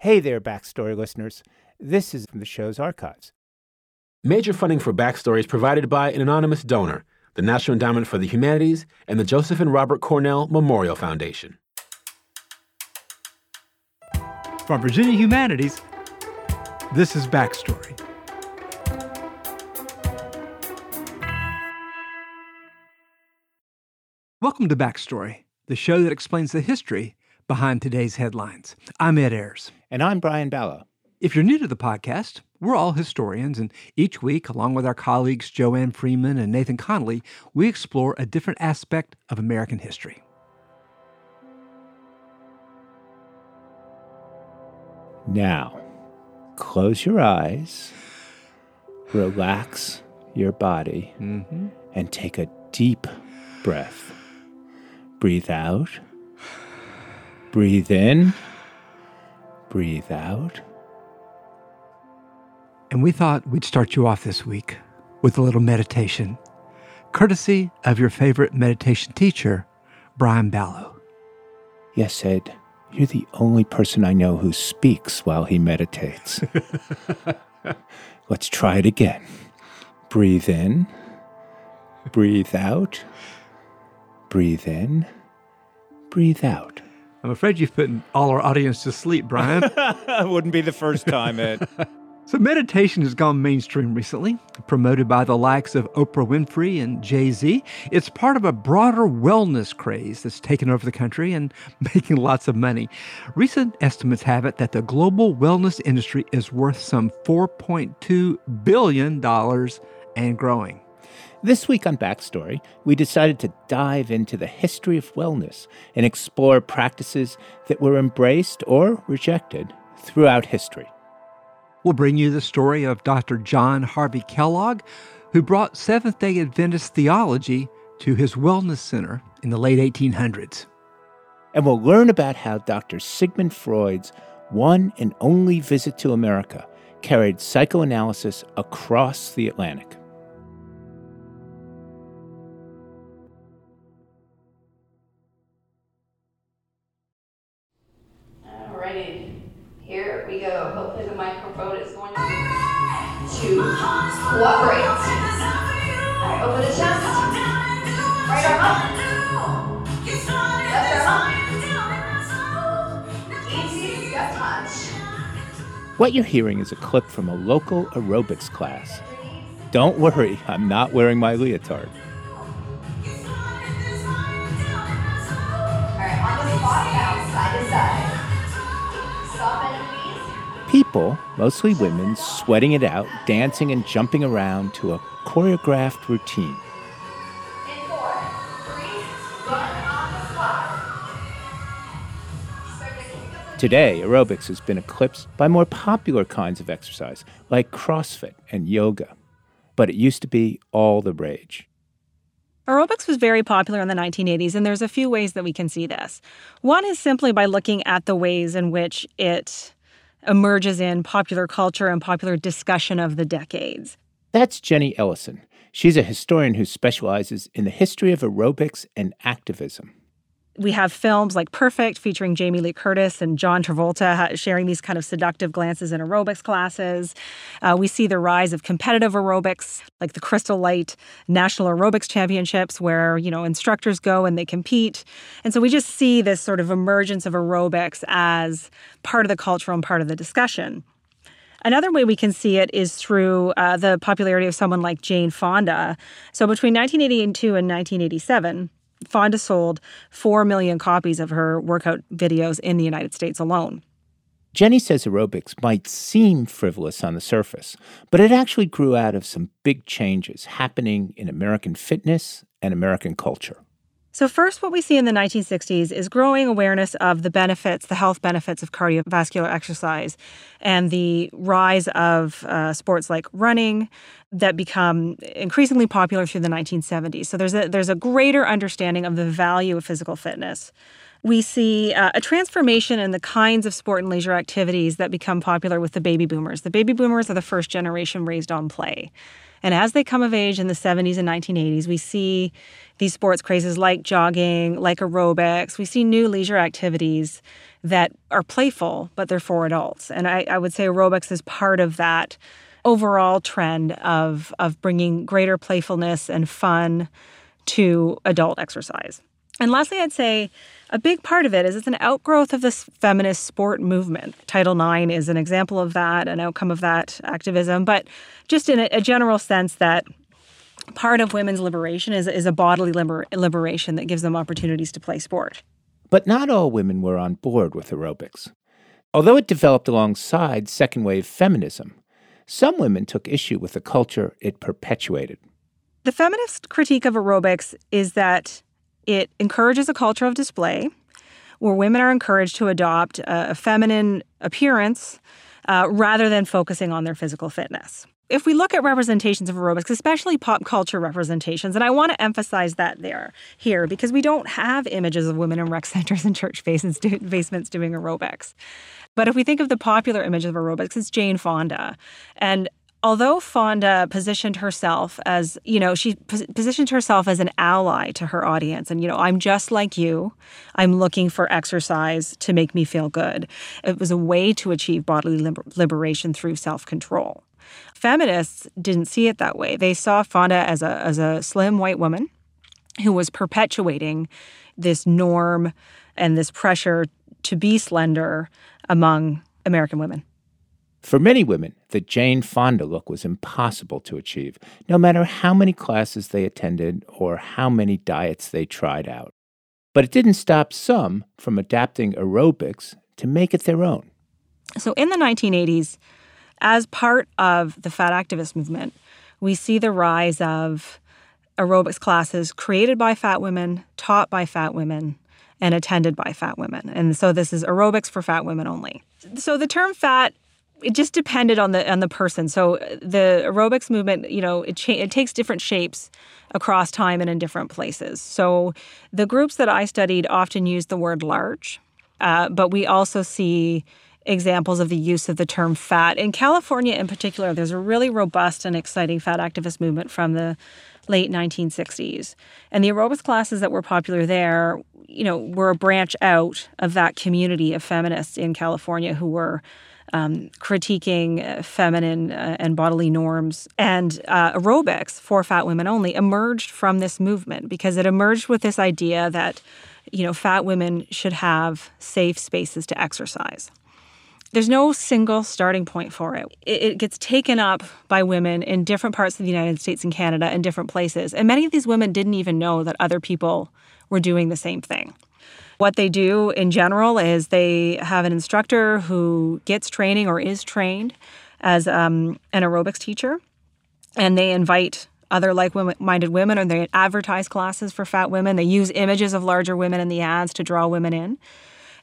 Hey there, Backstory listeners. This is from the show's archives. Major funding for Backstory is provided by an anonymous donor, the National Endowment for the Humanities, and the Joseph and Robert Cornell Memorial Foundation. From Virginia Humanities, this is Backstory. Welcome to Backstory, the show that explains the history behind today's headlines. I'm Ed Ayers. And I'm Brian Balogh. If you're new to the podcast, we're all historians, and each week, along with our colleagues Joanne Freeman and Nathan Connolly, we explore a different aspect of American history. Now, close your eyes, relax your body, and take a deep breath. Breathe out, breathe in, breathe out. And we thought we'd start you off this week with a little meditation, courtesy of your favorite meditation teacher, Brian Balogh. Yes, Ed, you're the only person I know who speaks while he meditates. Let's try it again. Breathe in, breathe out. Breathe in, breathe out. I'm afraid you've put all our audience to sleep, Brian. Wouldn't be the first time, Ed. So meditation has gone mainstream recently, promoted by the likes of Oprah Winfrey and Jay-Z. It's part of a broader wellness craze that's taken over the country and making lots of money. Recent estimates have it that the global wellness industry is worth some $4.2 billion and growing. This week on Backstory, we decided to dive into the history of wellness and explore practices that were embraced or rejected throughout history. We'll bring you the story of Dr. John Harvey Kellogg, who brought Seventh-day Adventist theology to his wellness center in the late 1800s. And we'll learn about how Dr. Sigmund Freud's one and only visit to America carried psychoanalysis across the Atlantic. Cooperate. Alright, open the chest. Right arm up. Left arm up. Easy, gut touch. What you're hearing is a clip from a local aerobics class. Don't worry, I'm not wearing my leotard. Alright, on the spot now, side to side. Stop and people, mostly women, sweating it out, dancing and jumping around to a choreographed routine. In 4, 3, one, on the squat. Today, aerobics has been eclipsed by more popular kinds of exercise, like CrossFit and yoga. But it used to be all the rage. Aerobics was very popular in the 1980s, and there's a few ways that we can see this. One is simply by looking at the ways in which it emerges in popular culture and popular discussion of the decades. That's Jenny Ellison. She's a historian who specializes in the history of aerobics and activism. We have films like Perfect, featuring Jamie Lee Curtis and John Travolta sharing these kind of seductive glances in aerobics classes. We see the rise of competitive aerobics, like the Crystal Light National Aerobics Championships, where, instructors go and they compete. And so we just see this sort of emergence of aerobics as part of the culture and part of the discussion. Another way we can see it is through the popularity of someone like Jane Fonda. So between 1982 and 1987, Fonda sold 4 million copies of her workout videos in the United States alone. Jenny says aerobics might seem frivolous on the surface, but it actually grew out of some big changes happening in American fitness and American culture. So first, what we see in the 1960s is growing awareness of the benefits, the health benefits of cardiovascular exercise, and the rise of sports like running that become increasingly popular through the 1970s. So there's a greater understanding of the value of physical fitness. We see a transformation in the kinds of sport and leisure activities that become popular with the baby boomers. The baby boomers are the first generation raised on play. And as they come of age in the 70s and 1980s, we see these sports crazes like jogging, like aerobics. We see new leisure activities that are playful, but they're for adults. And I would say aerobics is part of that overall trend of bringing greater playfulness and fun to adult exercise. And lastly, I'd say a big part of it is it's an outgrowth of this feminist sport movement. Title IX is an example of that, an outcome of that activism, but just in a general sense that part of women's liberation is a bodily liberation that gives them opportunities to play sport. But not all women were on board with aerobics. Although it developed alongside second-wave feminism, some women took issue with the culture it perpetuated. The feminist critique of aerobics is that it encourages a culture of display where women are encouraged to adopt a feminine appearance rather than focusing on their physical fitness. If we look at representations of aerobics, especially pop culture representations, and I want to emphasize that here because we don't have images of women in rec centers and church basements doing aerobics. But if we think of the popular image of aerobics, it's Jane Fonda. And although Fonda positioned herself as, she positioned herself as an ally to her audience. And, I'm just like you. I'm looking for exercise to make me feel good. It was a way to achieve bodily liberation through self-control. Feminists didn't see it that way. They saw Fonda as a slim white woman who was perpetuating this norm and this pressure to be slender among American women. For many women, the Jane Fonda look was impossible to achieve, no matter how many classes they attended or how many diets they tried out. But it didn't stop some from adapting aerobics to make it their own. So in the 1980s, as part of the fat activist movement, we see the rise of aerobics classes created by fat women, taught by fat women, and attended by fat women. And so this is aerobics for fat women only. So the term fat, it just depended on the person. So the aerobics movement, it takes different shapes across time and in different places. So the groups that I studied often use the word large, but we also see examples of the use of the term fat. In California in particular, there's a really robust and exciting fat activist movement from the late 1960s. And the aerobics classes that were popular there, were a branch out of that community of feminists in California who were critiquing feminine and bodily norms. And aerobics for fat women only emerged from this movement because it emerged with this idea that, fat women should have safe spaces to exercise. There's no single starting point for it. It gets taken up by women in different parts of the United States and Canada and different places. And many of these women didn't even know that other people were doing the same thing. What they do in general is they have an instructor who gets training or is trained as an aerobics teacher, and they invite other like-minded women, or they advertise classes for fat women. They use images of larger women in the ads to draw women in,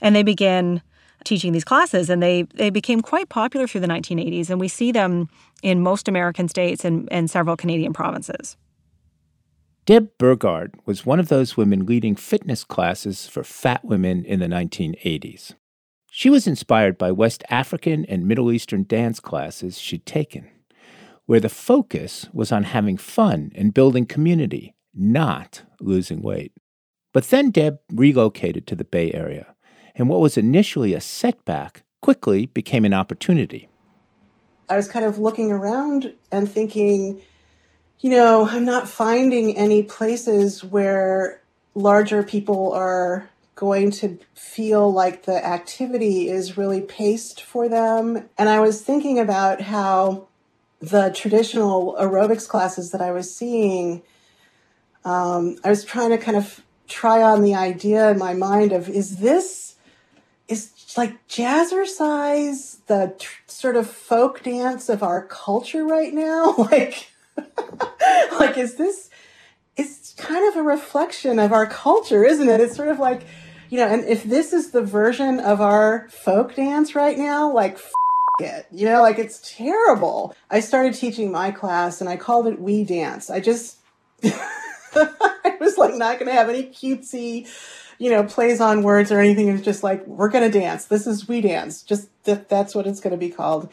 and they begin teaching these classes, and they became quite popular through the 1980s, and we see them in most American states and several Canadian provinces. Deb Burgard was one of those women leading fitness classes for fat women in the 1980s. She was inspired by West African and Middle Eastern dance classes she'd taken, where the focus was on having fun and building community, not losing weight. But then Deb relocated to the Bay Area, and what was initially a setback quickly became an opportunity. I was kind of looking around and thinking, I'm not finding any places where larger people are going to feel like the activity is really paced for them. And I was thinking about how the traditional aerobics classes that I was seeing, I was trying to kind of try on the idea in my mind of, is this like jazzercise, the sort of folk dance of our culture right now? It's kind of a reflection of our culture, isn't it? It's sort of like, and if this is the version of our folk dance right now, it. It's terrible. I started teaching my class and I called it We Dance. I just, I was not going to have any cutesy plays on words or anything. It's just we're going to dance. This is We Dance. Just that's what it's going to be called.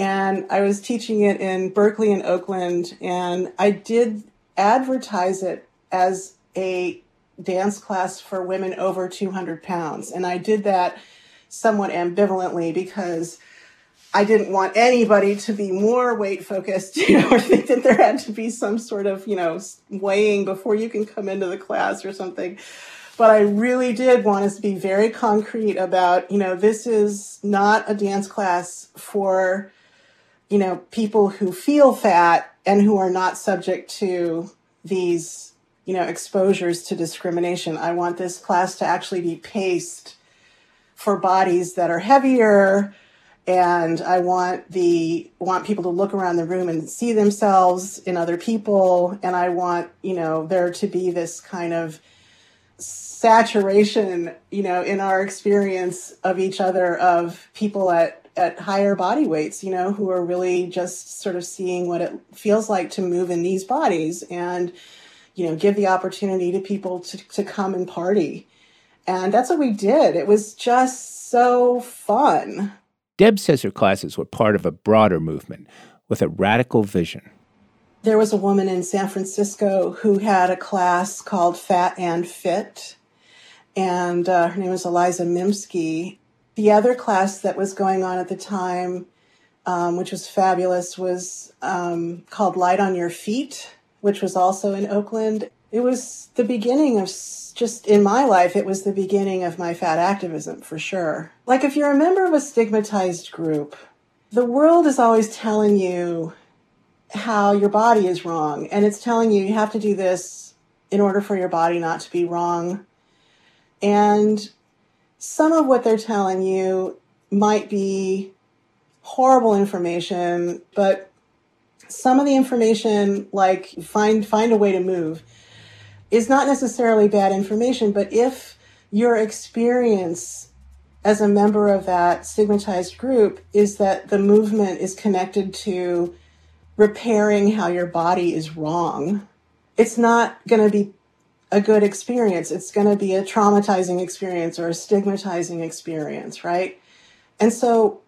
And I was teaching it in Berkeley and Oakland, and I did advertise it as a dance class for women over 200 pounds. And I did that somewhat ambivalently because I didn't want anybody to be more weight focused, or think that there had to be some sort of, weighing before you can come into the class or something. But I really did want us to be very concrete about, this is not a dance class for, people who feel fat and who are not subject to these, exposures to discrimination. I want this class to actually be paced for bodies that are heavier. And I want people to look around the room and see themselves in other people. And I want, there to be this kind of saturation, in our experience of each other, of people at higher body weights, who are really just sort of seeing what it feels like to move in these bodies and, give the opportunity to people to come and party. And that's what we did. It was just so fun. Deb says her classes were part of a broader movement with a radical vision. There was a woman in San Francisco who had a class called Fat and Fit, and her name was Eliza Mimsky. The other class that was going on at the time, which was fabulous, was called Light on Your Feet, which was also in Oakland. It was the beginning of, just in my life, it was the beginning of my fat activism, for sure. Like, if you're a member of a stigmatized group, the world is always telling you how your body is wrong. And it's telling you have to do this in order for your body not to be wrong. And some of what they're telling you might be horrible information, but some of the information, like find a way to move, is not necessarily bad information. But if your experience as a member of that stigmatized group is that the movement is connected to repairing how your body is wrong, it's not going to be a good experience. It's going to be a traumatizing experience or a stigmatizing experience, right? And so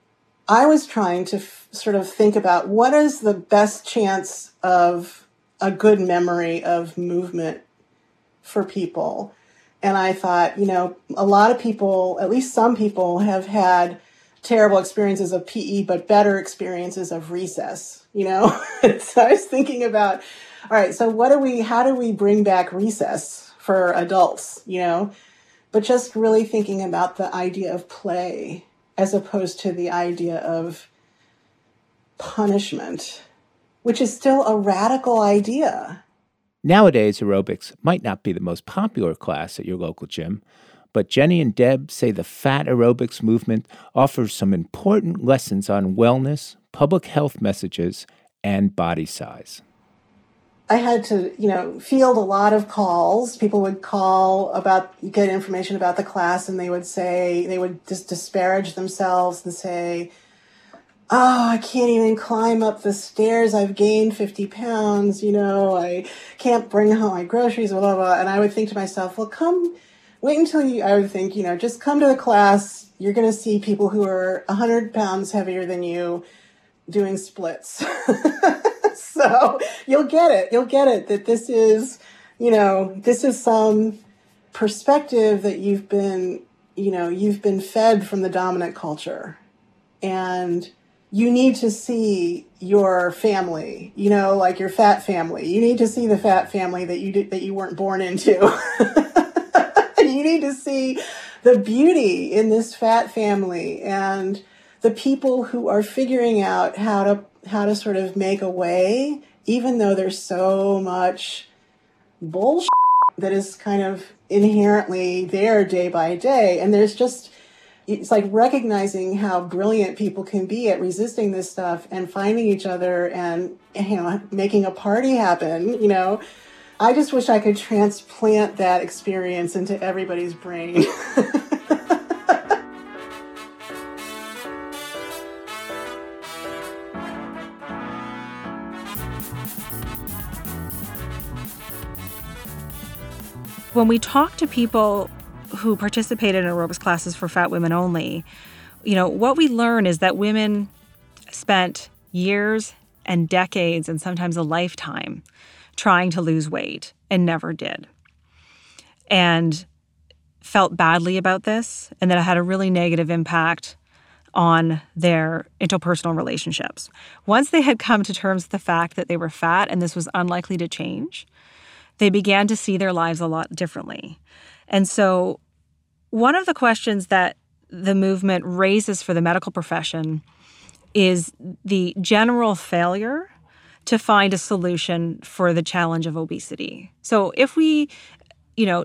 I was trying to sort of think about what is the best chance of a good memory of movement for people. And I thought, a lot of people, at least some people, have had terrible experiences of PE, but better experiences of recess, So I was thinking about, all right, so how do we bring back recess for adults, But just really thinking about the idea of play as opposed to the idea of punishment, which is still a radical idea. Nowadays, aerobics might not be the most popular class at your local gym, but Jenny and Deb say the fat aerobics movement offers some important lessons on wellness, public health messages, and body size. I had to, field a lot of calls. People would call get information about the class, and they would just disparage themselves and say, oh, I can't even climb up the stairs. I've gained 50 pounds. I can't bring home my groceries, blah, blah, blah. And I would think to myself, well, just come to the class. You're going to see people who are 100 pounds heavier than you doing splits. So you'll get it. You'll get it that this is, this is some perspective that you've been fed from the dominant culture. And you need to see your family, like your fat family. You need to see the fat family that you weren't born into. You need to see the beauty in this fat family and the people who are figuring out how to sort of make a way, even though there's so much bullshit that is kind of inherently there day by day. And it's like recognizing how brilliant people can be at resisting this stuff and finding each other and, making a party happen, I just wish I could transplant that experience into everybody's brain. When we talk to people who participate in aerobics classes for fat women only, what we learn is that women spent years and decades and sometimes a lifetime trying to lose weight and never did. And felt badly about this and that it had a really negative impact on their interpersonal relationships. Once they had come to terms with the fact that they were fat and this was unlikely to change, they began to see their lives a lot differently. And so one of the questions that the movement raises for the medical profession is the general failure to find a solution for the challenge of obesity. So if we,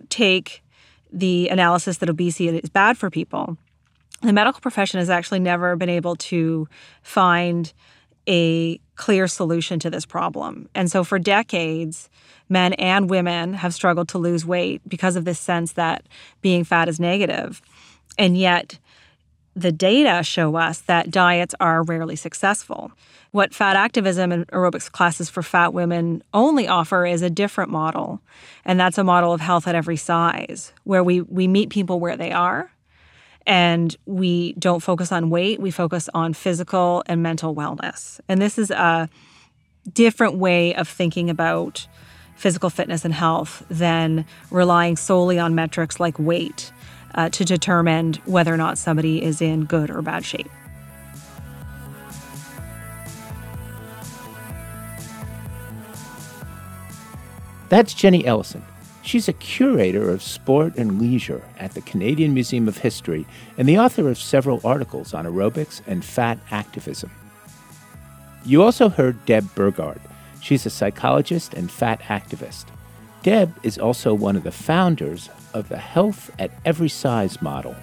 take the analysis that obesity is bad for people, the medical profession has actually never been able to find a clear solution to this problem. And so for decades, men and women have struggled to lose weight because of this sense that being fat is negative. And yet the data show us that diets are rarely successful. What fat activism and aerobics classes for fat women only offer is a different model, and that's a model of health at every size, where we meet people where they are, and we don't focus on weight, we focus on physical and mental wellness. And this is a different way of thinking about physical fitness and health than relying solely on metrics like weight to determine whether or not somebody is in good or bad shape. That's Jenny Ellison. She's a curator of sport and leisure at the Canadian Museum of History and the author of several articles on aerobics and fat activism. You also heard Deb Burgard. She's a psychologist and fat activist. Deb is also one of the founders of the Health at Every Size model.